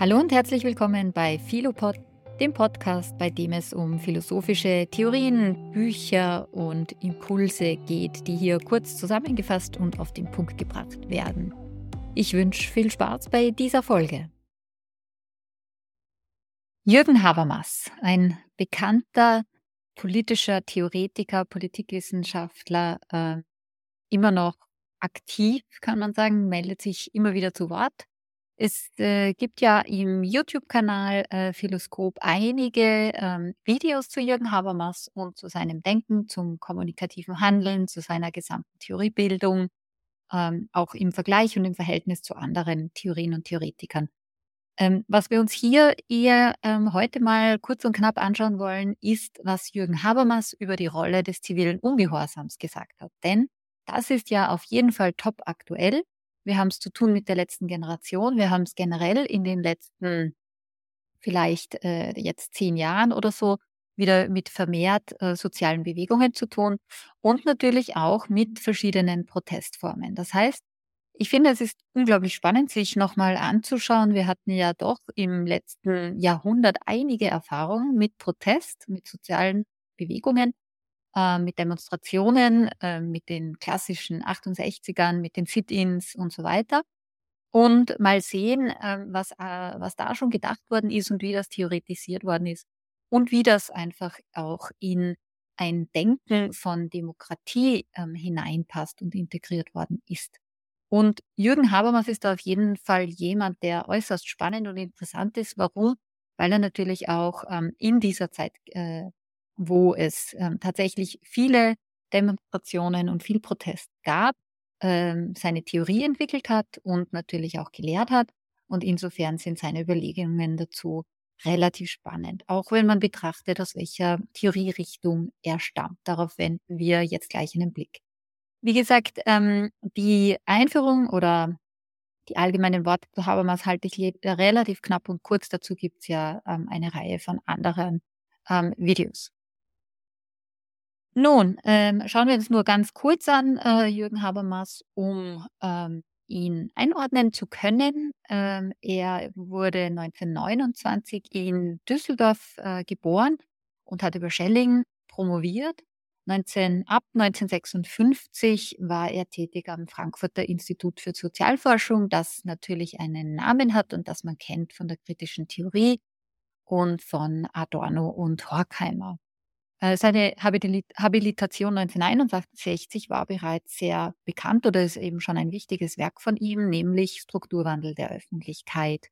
Hallo und herzlich willkommen bei philopod, dem Podcast, bei dem es um philosophische Theorien, Bücher und Impulse geht, die hier kurz zusammengefasst und auf den Punkt gebracht werden. Ich wünsche viel Spaß bei dieser Folge. Jürgen Habermas, ein bekannter politischer Theoretiker, Politikwissenschaftler, immer noch aktiv, kann man sagen, meldet sich immer wieder zu Wort. Es gibt ja im YouTube-Kanal Philoskop einige Videos zu Jürgen Habermas und zu seinem Denken, zum kommunikativen Handeln, zu seiner gesamten Theoriebildung, auch im Vergleich und im Verhältnis zu anderen Theorien und Theoretikern. Was wir uns hier eher heute mal kurz und knapp anschauen wollen, ist, was Jürgen Habermas über die Rolle des zivilen Ungehorsams gesagt hat. Denn das ist ja auf jeden Fall top aktuell. Wir haben es zu tun mit der letzten Generation. Wir haben es generell in den letzten vielleicht jetzt 10 Jahren oder so wieder mit vermehrt sozialen Bewegungen zu tun und natürlich auch mit verschiedenen Protestformen. Das heißt, ich finde, es ist unglaublich spannend, sich nochmal anzuschauen. Wir hatten ja doch im letzten Jahrhundert einige Erfahrungen mit Protest, mit sozialen Bewegungen, mit Demonstrationen, mit den klassischen 68ern, mit den Sit-ins und so weiter. Und mal sehen, was da schon gedacht worden ist und wie das theoretisiert worden ist und wie das einfach auch in ein Denken von Demokratie hineinpasst und integriert worden ist. Und Jürgen Habermas ist da auf jeden Fall jemand, der äußerst spannend und interessant ist. Warum? Weil er natürlich auch in dieser Zeit wo es tatsächlich viele Demonstrationen und viel Protest gab, seine Theorie entwickelt hat und natürlich auch gelehrt hat. Und insofern sind seine Überlegungen dazu relativ spannend, auch wenn man betrachtet, aus welcher Theorierichtung er stammt. Darauf wenden wir jetzt gleich einen Blick. Wie gesagt, die Einführung oder die allgemeinen Worte zu Habermas halte ich relativ knapp und kurz. Dazu gibt es ja eine Reihe von anderen Videos. Nun, schauen wir uns nur ganz kurz an, Jürgen Habermas, um ihn einordnen zu können. Er wurde 1929 in Düsseldorf geboren und hat über Schelling promoviert. Ab 1956 war er tätig am Frankfurter Institut für Sozialforschung, das natürlich einen Namen hat und das man kennt von der kritischen Theorie und von Adorno und Horkheimer. Seine Habilitation 1961 war bereits sehr bekannt oder ist eben schon ein wichtiges Werk von ihm, nämlich Strukturwandel der Öffentlichkeit.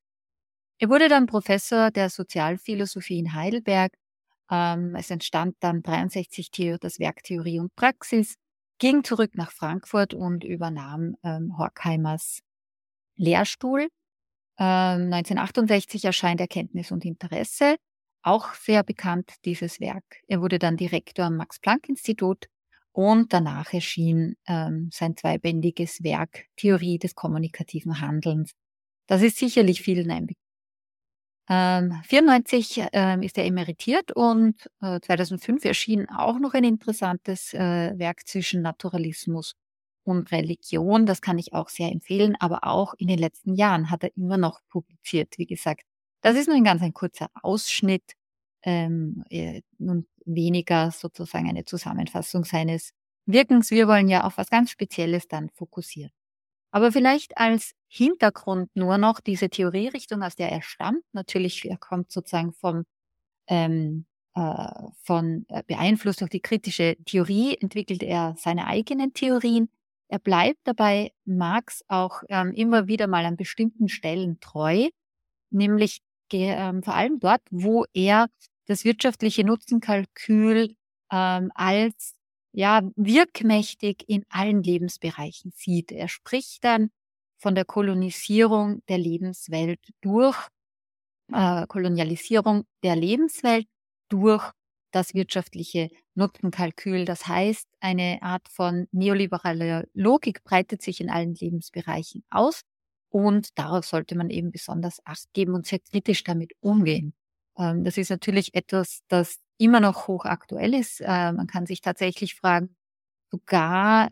Er wurde dann Professor der Sozialphilosophie in Heidelberg. Es entstand dann 1963 das Werk Theorie und Praxis, ging zurück nach Frankfurt und übernahm Horkheimers Lehrstuhl. 1968 erscheint Erkenntnis und Interesse. Auch sehr bekannt, dieses Werk. Er wurde dann Direktor am Max-Planck-Institut und danach erschien sein zweibändiges Werk Theorie des kommunikativen Handelns. Das ist sicherlich vielen ein Begriff. 1994 ist er emeritiert und 2005 erschien auch noch ein interessantes Werk Zwischen Naturalismus und Religion. Das kann ich auch sehr empfehlen, aber auch in den letzten Jahren hat er immer noch publiziert, wie gesagt. Das ist nur ein ganz kurzer Ausschnitt und weniger sozusagen eine Zusammenfassung seines Wirkens. Wir wollen ja auf was ganz Spezielles dann fokussieren. Aber vielleicht als Hintergrund nur noch diese Theorierichtung, aus der er stammt. Natürlich, er kommt sozusagen beeinflusst durch die kritische Theorie, entwickelt er seine eigenen Theorien. Er bleibt dabei Marx auch immer wieder mal an bestimmten Stellen treu, nämlich vor allem dort, wo er das wirtschaftliche Nutzenkalkül als wirkmächtig in allen Lebensbereichen sieht. Er spricht dann von der Kolonialisierung der Lebenswelt durch das wirtschaftliche Nutzenkalkül. Das heißt, eine Art von neoliberaler Logik breitet sich in allen Lebensbereichen aus. Und darauf sollte man eben besonders Acht geben und sehr kritisch damit umgehen. Das ist natürlich etwas, das immer noch hochaktuell ist. Man kann sich tatsächlich fragen, sogar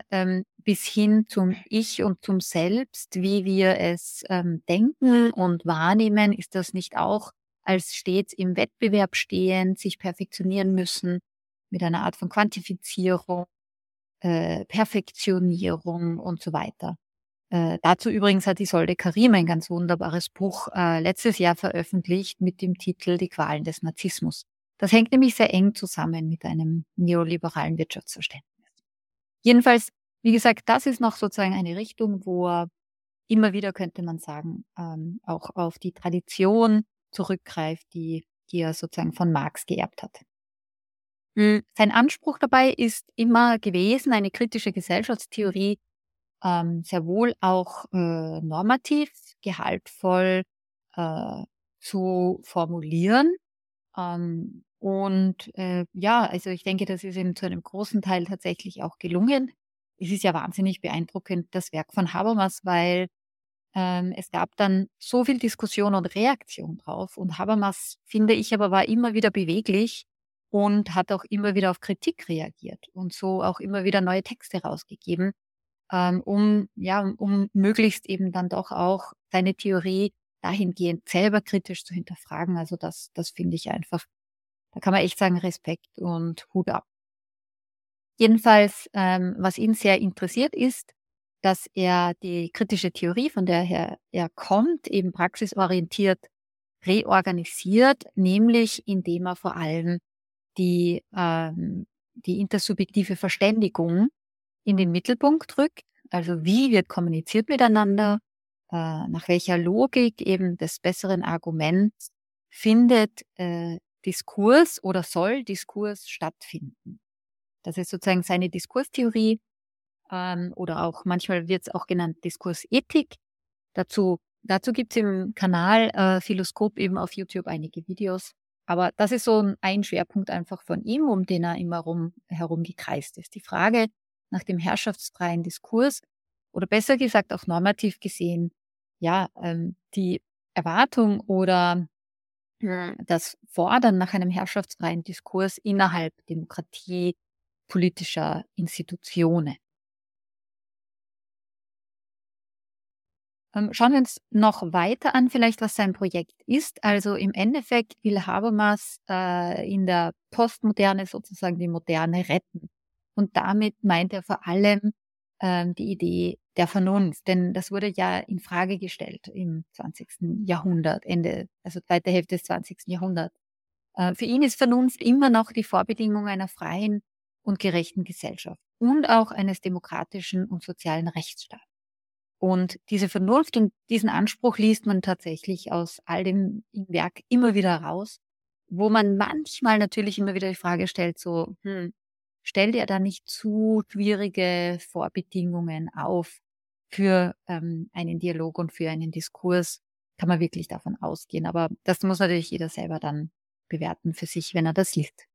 bis hin zum Ich und zum Selbst, wie wir es denken und wahrnehmen, ist das nicht auch als stets im Wettbewerb stehend, sich perfektionieren müssen mit einer Art von Quantifizierung, Perfektionierung und so weiter. Dazu übrigens hat Isolde Karim ein ganz wunderbares Buch letztes Jahr veröffentlicht mit dem Titel Die Qualen des Narzissmus. Das hängt nämlich sehr eng zusammen mit einem neoliberalen Wirtschaftsverständnis. Jedenfalls, wie gesagt, das ist noch sozusagen eine Richtung, wo immer wieder, könnte man sagen, auch auf die Tradition zurückgreift, die er sozusagen von Marx geerbt hat. Sein Anspruch dabei ist immer gewesen, eine kritische Gesellschaftstheorie sehr wohl auch normativ, gehaltvoll zu formulieren. Also ich denke, das ist ihm zu einem großen Teil tatsächlich auch gelungen. Es ist ja wahnsinnig beeindruckend, das Werk von Habermas, weil es gab dann so viel Diskussion und Reaktion drauf. Und Habermas, finde ich, aber war immer wieder beweglich und hat auch immer wieder auf Kritik reagiert und so auch immer wieder neue Texte rausgegeben, um möglichst eben dann doch auch seine Theorie dahingehend selber kritisch zu hinterfragen. Also das finde ich einfach, da kann man echt sagen, Respekt und Hut ab. Jedenfalls, was ihn sehr interessiert ist, dass er die kritische Theorie, von der er kommt, eben praxisorientiert reorganisiert, nämlich indem er vor allem die intersubjektive Verständigung in den Mittelpunkt rückt. Also wie wird kommuniziert miteinander, nach welcher Logik eben des besseren Arguments findet Diskurs oder soll Diskurs stattfinden. Das ist sozusagen seine Diskurstheorie oder auch manchmal wird es auch genannt Diskursethik. Dazu gibt es im Kanal Philoskop eben auf YouTube einige Videos. Aber das ist so ein Schwerpunkt einfach von ihm, um den er immer herum gekreist ist. Die Frage nach dem herrschaftsfreien Diskurs oder besser gesagt auch normativ gesehen, die Erwartung oder das Fordern nach einem herrschaftsfreien Diskurs innerhalb demokratiepolitischer Institutionen. Schauen wir uns noch weiter an, vielleicht was sein Projekt ist. Also im Endeffekt will Habermas in der Postmoderne sozusagen die Moderne retten. Und damit meint er vor allem die Idee der Vernunft. Denn das wurde ja in Frage gestellt im 20. Jahrhundert, zweite Hälfte des 20. Jahrhunderts. Für ihn ist Vernunft immer noch die Vorbedingung einer freien und gerechten Gesellschaft und auch eines demokratischen und sozialen Rechtsstaats. Und diese Vernunft und diesen Anspruch liest man tatsächlich aus all dem Werk immer wieder raus, wo man manchmal natürlich immer wieder die Frage stellt, stellt er da nicht zu schwierige Vorbedingungen auf für einen Dialog und für einen Diskurs? Kann man wirklich davon ausgehen? Aber das muss natürlich jeder selber dann bewerten für sich, wenn er das liest.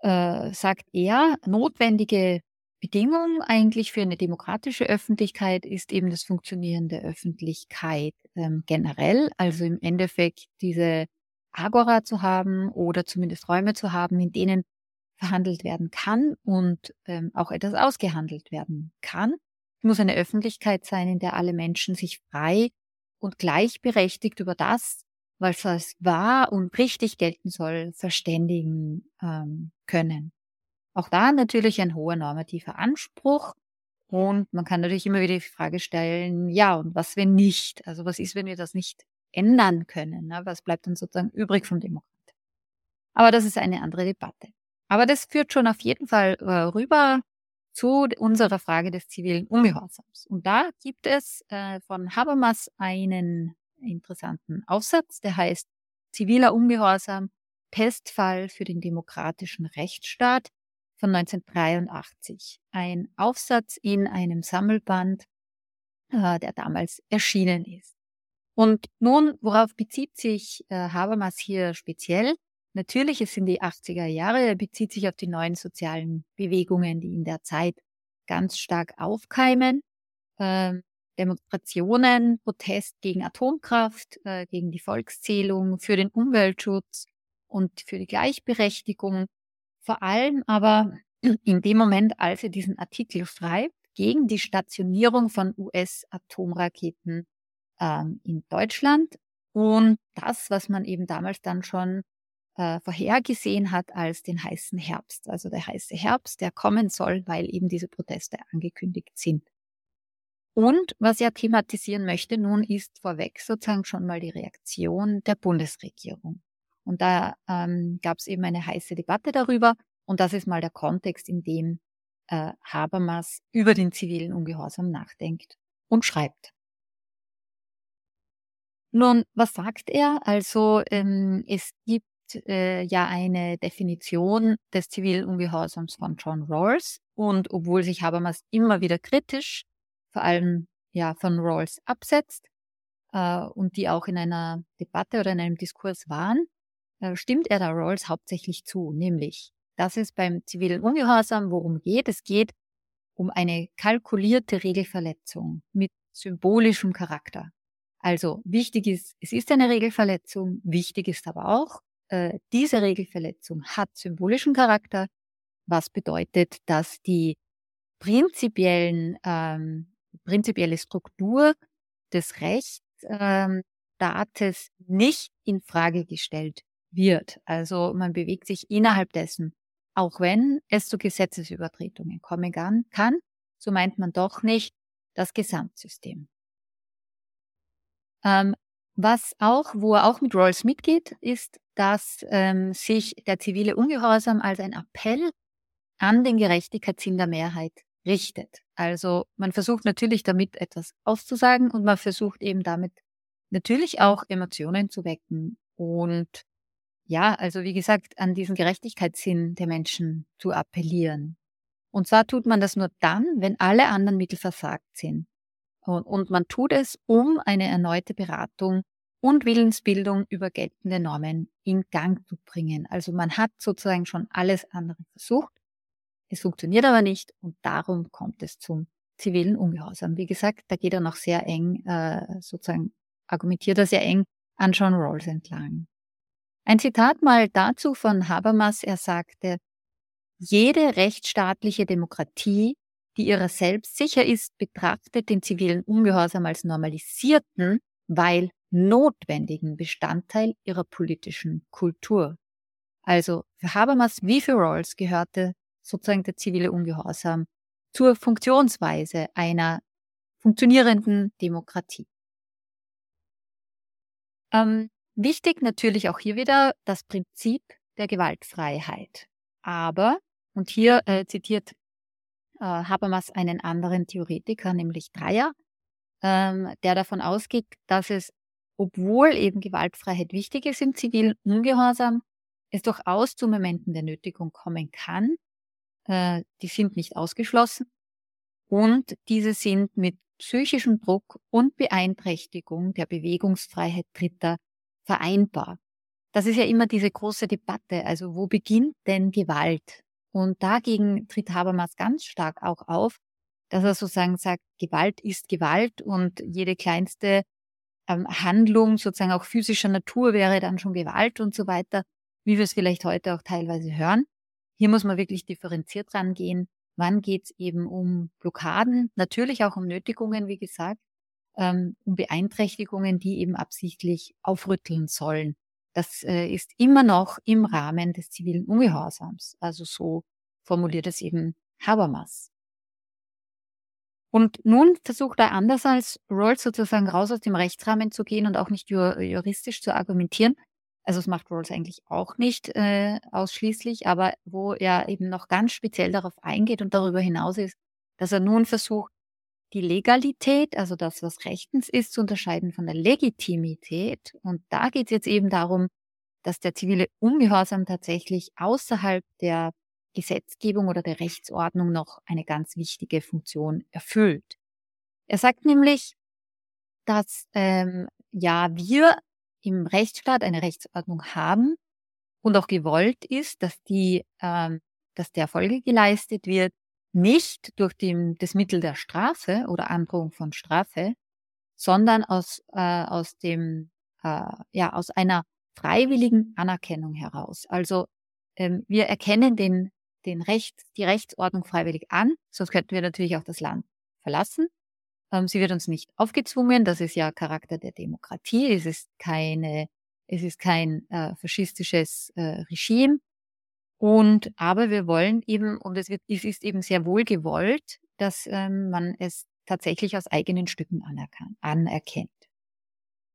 Sagt er, notwendige Bedingung eigentlich für eine demokratische Öffentlichkeit ist eben das Funktionieren der Öffentlichkeit generell. Also im Endeffekt diese Agora zu haben oder zumindest Räume zu haben, in denen verhandelt werden kann und auch etwas ausgehandelt werden kann. Es muss eine Öffentlichkeit sein, in der alle Menschen sich frei und gleichberechtigt über das, was es wahr und richtig gelten soll, verständigen können. Auch da natürlich ein hoher normativer Anspruch. Und man kann natürlich immer wieder die Frage stellen, ja, und was, wenn nicht? Also was ist, wenn wir das nicht ändern können? Ne? Was bleibt dann sozusagen übrig vom Demokrat? Aber das ist eine andere Debatte. Aber das führt schon auf jeden Fall rüber zu unserer Frage des zivilen Ungehorsams. Und da gibt es von Habermas einen interessanten Aufsatz, der heißt Ziviler Ungehorsam, Testfall für den demokratischen Rechtsstaat von 1983. Ein Aufsatz in einem Sammelband, der damals erschienen ist. Und nun, worauf bezieht sich Habermas hier speziell? Natürlich, es sind die 80er Jahre, er bezieht sich auf die neuen sozialen Bewegungen, die in der Zeit ganz stark aufkeimen. Demonstrationen, Protest gegen Atomkraft, gegen die Volkszählung, für den Umweltschutz und für die Gleichberechtigung. vor allem aber in dem Moment, als er diesen Artikel schreibt, gegen die Stationierung von US-Atomraketen in Deutschland. Und das, was man eben damals dann schon vorhergesehen hat als den heißen Herbst. Also der heiße Herbst, der kommen soll, weil eben diese Proteste angekündigt sind. Und was er thematisieren möchte nun, ist vorweg sozusagen schon mal die Reaktion der Bundesregierung. Und da gab es eben eine heiße Debatte darüber. Und das ist mal der Kontext, in dem Habermas über den zivilen Ungehorsam nachdenkt und schreibt. Nun, was sagt er? Also es gibt ja eine Definition des zivilen Ungehorsams von John Rawls. Und obwohl sich Habermas immer wieder kritisch, vor allem ja von Rawls absetzt und die auch in einer Debatte oder in einem Diskurs waren, stimmt er da Rawls hauptsächlich zu, nämlich, dass es beim zivilen Ungehorsam worum geht? Es geht um eine kalkulierte Regelverletzung mit symbolischem Charakter. Also wichtig ist, es ist eine Regelverletzung, wichtig ist aber auch, diese Regelverletzung hat symbolischen Charakter, was bedeutet, dass die prinzipielle Struktur des Rechtsstaates nicht in Frage gestellt wird. Also man bewegt sich innerhalb dessen, auch wenn es zu Gesetzesübertretungen kommen kann, so meint man doch nicht das Gesamtsystem. Wo er auch mit Rawls mitgeht, ist, dass sich der zivile Ungehorsam als ein Appell an den Gerechtigkeitssinn der Mehrheit richtet. Also man versucht natürlich damit etwas auszusagen und man versucht eben damit natürlich auch Emotionen zu wecken und ja, also wie gesagt, an diesen Gerechtigkeitssinn der Menschen zu appellieren. Und zwar tut man das nur dann, wenn alle anderen Mittel versagt sind. Und man tut es, um eine erneute Beratung und Willensbildung über geltende Normen in Gang zu bringen. Also man hat sozusagen schon alles andere versucht. Es funktioniert aber nicht und darum kommt es zum zivilen Ungehorsam. Wie gesagt, da geht er noch sehr eng, sozusagen argumentiert er sehr eng an John Rawls entlang. Ein Zitat mal dazu von Habermas, er sagte, jede rechtsstaatliche Demokratie, die ihrer selbst sicher ist, betrachtet den zivilen Ungehorsam als normalisierten, weil notwendigen Bestandteil ihrer politischen Kultur. Also für Habermas wie für Rawls gehörte sozusagen der zivile Ungehorsam zur Funktionsweise einer funktionierenden Demokratie. Wichtig natürlich auch hier wieder das Prinzip der Gewaltfreiheit. Aber, und hier zitiert Habermas einen anderen Theoretiker, nämlich Dreier, der davon ausgeht, dass es, obwohl eben Gewaltfreiheit wichtig ist im zivilen Ungehorsam, es durchaus zu Momenten der Nötigung kommen kann. Die sind nicht ausgeschlossen und diese sind mit psychischem Druck und Beeinträchtigung der Bewegungsfreiheit Dritter vereinbar. Das ist ja immer diese große Debatte, also wo beginnt denn Gewalt? Und dagegen tritt Habermas ganz stark auch auf, dass er sozusagen sagt, Gewalt ist Gewalt und jede kleinste Handlung sozusagen auch physischer Natur wäre dann schon Gewalt und so weiter, wie wir es vielleicht heute auch teilweise hören. Hier muss man wirklich differenziert rangehen. Wann geht es eben um Blockaden, natürlich auch um Nötigungen, wie gesagt, um Beeinträchtigungen, die eben absichtlich aufrütteln sollen. Das ist immer noch im Rahmen des zivilen Ungehorsams. Also so formuliert es eben Habermas. Und nun versucht er anders als Rawls sozusagen raus aus dem Rechtsrahmen zu gehen und auch nicht juristisch zu argumentieren. Also es macht Rawls eigentlich auch nicht ausschließlich, aber wo er eben noch ganz speziell darauf eingeht und darüber hinaus ist, dass er nun versucht, die Legalität, also das, was rechtens ist, zu unterscheiden von der Legitimität. Und da geht es jetzt eben darum, dass der zivile Ungehorsam tatsächlich außerhalb der Gesetzgebung oder der Rechtsordnung noch eine ganz wichtige Funktion erfüllt. Er sagt nämlich, dass wir im Rechtsstaat eine Rechtsordnung haben und auch gewollt ist, dass der Folge geleistet wird, nicht durch das Mittel der Strafe oder Androhung von Strafe, sondern aus einer freiwilligen Anerkennung heraus. Also wir erkennen die Rechtsordnung freiwillig an, sonst könnten wir natürlich auch das Land verlassen. Sie wird uns nicht aufgezwungen, das ist ja Charakter der Demokratie, es ist kein faschistisches Regime. Aber wir wollen eben, und es ist eben sehr wohl gewollt, dass man es tatsächlich aus eigenen Stücken anerkennt.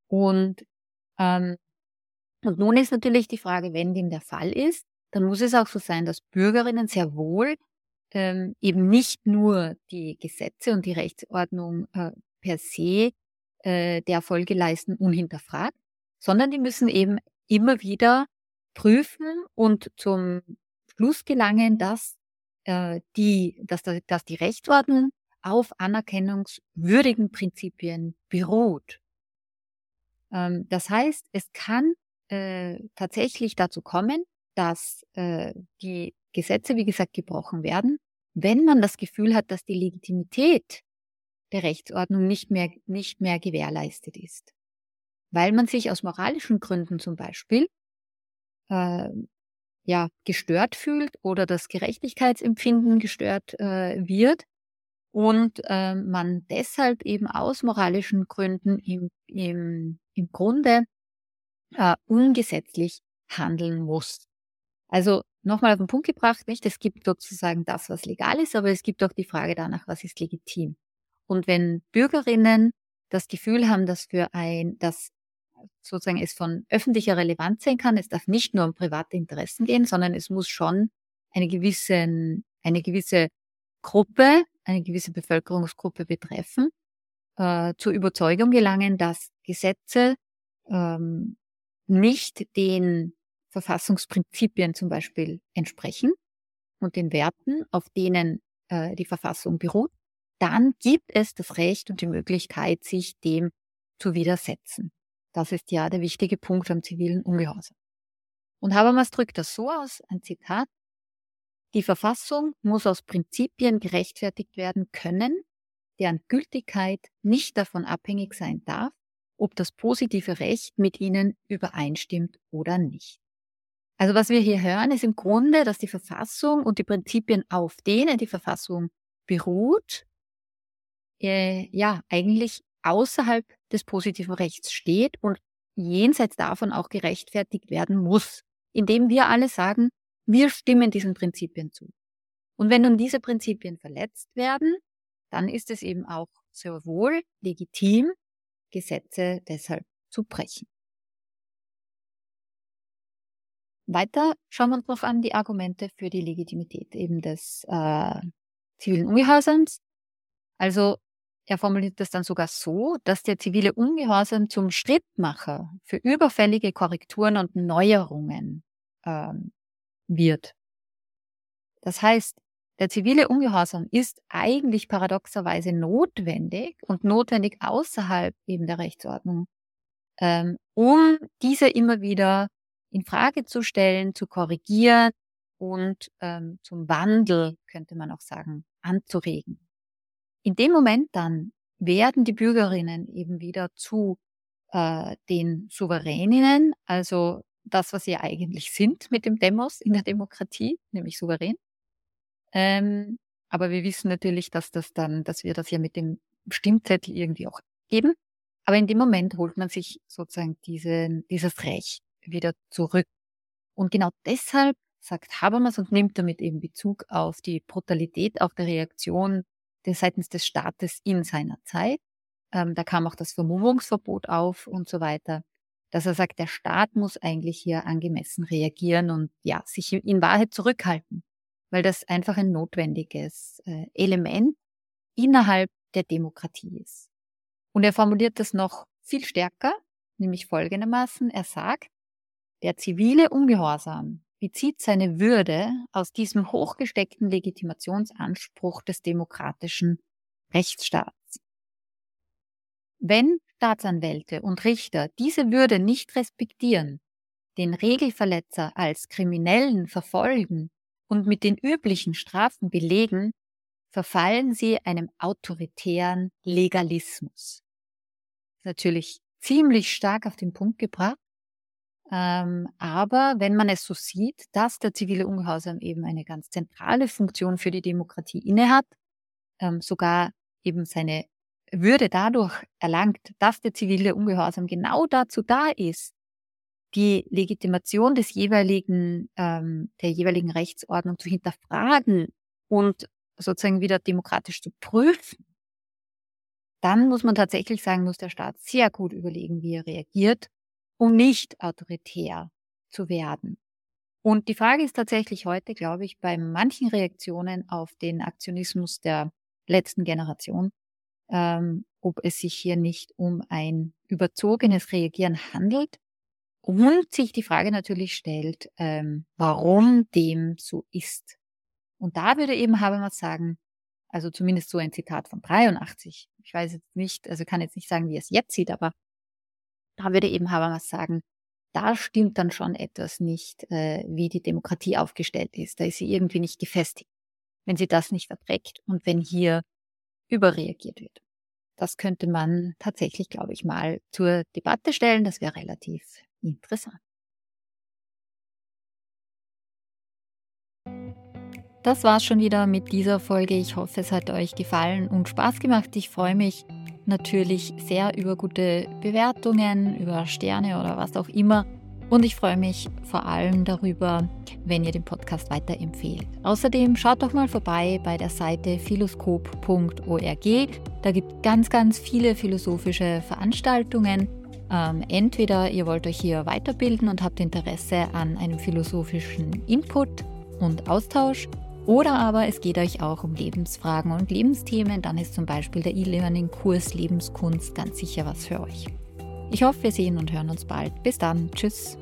Und nun ist natürlich die Frage, wenn dem der Fall ist, dann muss es auch so sein, dass Bürgerinnen sehr wohl eben nicht nur die Gesetze und die Rechtsordnung per se der Folge leisten, unhinterfragt, sondern die müssen eben immer wieder prüfen und zum Schluss gelangen, dass die Rechtsordnung auf anerkennungswürdigen Prinzipien beruht. Das heißt, es kann tatsächlich dazu kommen, dass die Gesetze, wie gesagt, gebrochen werden, wenn man das Gefühl hat, dass die Legitimität der Rechtsordnung nicht mehr gewährleistet ist. Weil man sich aus moralischen Gründen zum Beispiel gestört fühlt oder das Gerechtigkeitsempfinden gestört wird und man deshalb eben aus moralischen Gründen im Grunde ungesetzlich handeln muss. Also nochmal auf den Punkt gebracht, nicht? Es gibt sozusagen das, was legal ist, aber es gibt auch die Frage danach, was ist legitim. Und wenn Bürgerinnen das Gefühl haben, dass sozusagen es von öffentlicher Relevanz sein kann, es darf nicht nur um private Interessen gehen, sondern es muss schon eine gewisse Bevölkerungsgruppe betreffen, zur Überzeugung gelangen, dass Gesetze nicht den Verfassungsprinzipien zum Beispiel entsprechen und den Werten, auf denen die Verfassung beruht, dann gibt es das Recht und die Möglichkeit, sich dem zu widersetzen. Das ist ja der wichtige Punkt am zivilen Ungehorsam. Und Habermas drückt das so aus, ein Zitat: Die Verfassung muss aus Prinzipien gerechtfertigt werden können, deren Gültigkeit nicht davon abhängig sein darf, ob das positive Recht mit ihnen übereinstimmt oder nicht. Also was wir hier hören, ist im Grunde, dass die Verfassung und die Prinzipien, auf denen die Verfassung beruht, eigentlich außerhalb des positiven Rechts steht und jenseits davon auch gerechtfertigt werden muss, indem wir alle sagen, wir stimmen diesen Prinzipien zu. Und wenn nun diese Prinzipien verletzt werden, dann ist es eben auch sehr wohl legitim, Gesetze deshalb zu brechen. Weiter schauen wir uns noch an die Argumente für die Legitimität eben des zivilen Ungehorsams. Also er formuliert das dann sogar so, dass der zivile Ungehorsam zum Schrittmacher für überfällige Korrekturen und Neuerungen wird. Das heißt, der zivile Ungehorsam ist eigentlich paradoxerweise notwendig und notwendig außerhalb eben der Rechtsordnung, um diese immer wieder in Frage zu stellen, zu korrigieren und zum Wandel, könnte man auch sagen, anzuregen. In dem Moment dann werden die Bürgerinnen eben wieder zu den Souveräninnen, also das, was sie eigentlich sind mit dem Demos in der Demokratie, nämlich souverän. Aber wir wissen natürlich, dass wir das ja mit dem Stimmzettel irgendwie auch geben. Aber in dem Moment holt man sich sozusagen dieses Recht wieder zurück. Und genau deshalb sagt Habermas und nimmt damit eben Bezug auf die Brutalität, auf die Reaktion seitens des Staates in seiner Zeit. Da kam auch das Vermummungsverbot auf und so weiter, dass er sagt, der Staat muss eigentlich hier angemessen reagieren und ja, sich in Wahrheit zurückhalten, weil das einfach ein notwendiges Element innerhalb der Demokratie ist. Und er formuliert das noch viel stärker, nämlich folgendermaßen, er sagt, der zivile Ungehorsam bezieht seine Würde aus diesem hochgesteckten Legitimationsanspruch des demokratischen Rechtsstaats. Wenn Staatsanwälte und Richter diese Würde nicht respektieren, den Regelverletzer als Kriminellen verfolgen und mit den üblichen Strafen belegen, verfallen sie einem autoritären Legalismus. Natürlich ziemlich stark auf den Punkt gebracht. Aber wenn man es so sieht, dass der zivile Ungehorsam eben eine ganz zentrale Funktion für die Demokratie innehat, sogar eben seine Würde dadurch erlangt, dass der zivile Ungehorsam genau dazu da ist, die Legitimation des jeweiligen, der jeweiligen Rechtsordnung zu hinterfragen und sozusagen wieder demokratisch zu prüfen, dann muss man tatsächlich sagen, muss der Staat sehr gut überlegen, wie er reagiert, um nicht autoritär zu werden. Und die Frage ist tatsächlich heute, glaube ich, bei manchen Reaktionen auf den Aktionismus der letzten Generation, ob es sich hier nicht um ein überzogenes Reagieren handelt und sich die Frage natürlich stellt, warum dem so ist. Und da würde eben Habermas sagen, also zumindest so ein Zitat von 83. Ich weiß jetzt nicht, also kann jetzt nicht sagen, wie er es jetzt sieht, aber da würde eben Habermas sagen, da stimmt dann schon etwas nicht, wie die Demokratie aufgestellt ist. Da ist sie irgendwie nicht gefestigt, wenn sie das nicht verträgt und wenn hier überreagiert wird. Das könnte man tatsächlich, glaube ich, mal zur Debatte stellen. Das wäre relativ interessant. Das war's schon wieder mit dieser Folge. Ich hoffe, es hat euch gefallen und Spaß gemacht. Ich freue mich natürlich sehr über gute Bewertungen, über Sterne oder was auch immer. Und ich freue mich vor allem darüber, wenn ihr den Podcast weiterempfehlt. Außerdem schaut doch mal vorbei bei der Seite philoskop.org. Da gibt es ganz, ganz viele philosophische Veranstaltungen. Entweder ihr wollt euch hier weiterbilden und habt Interesse an einem philosophischen Input und Austausch. Oder aber es geht euch auch um Lebensfragen und Lebensthemen, dann ist zum Beispiel der E-Learning-Kurs Lebenskunst ganz sicher was für euch. Ich hoffe, wir sehen und hören uns bald. Bis dann. Tschüss.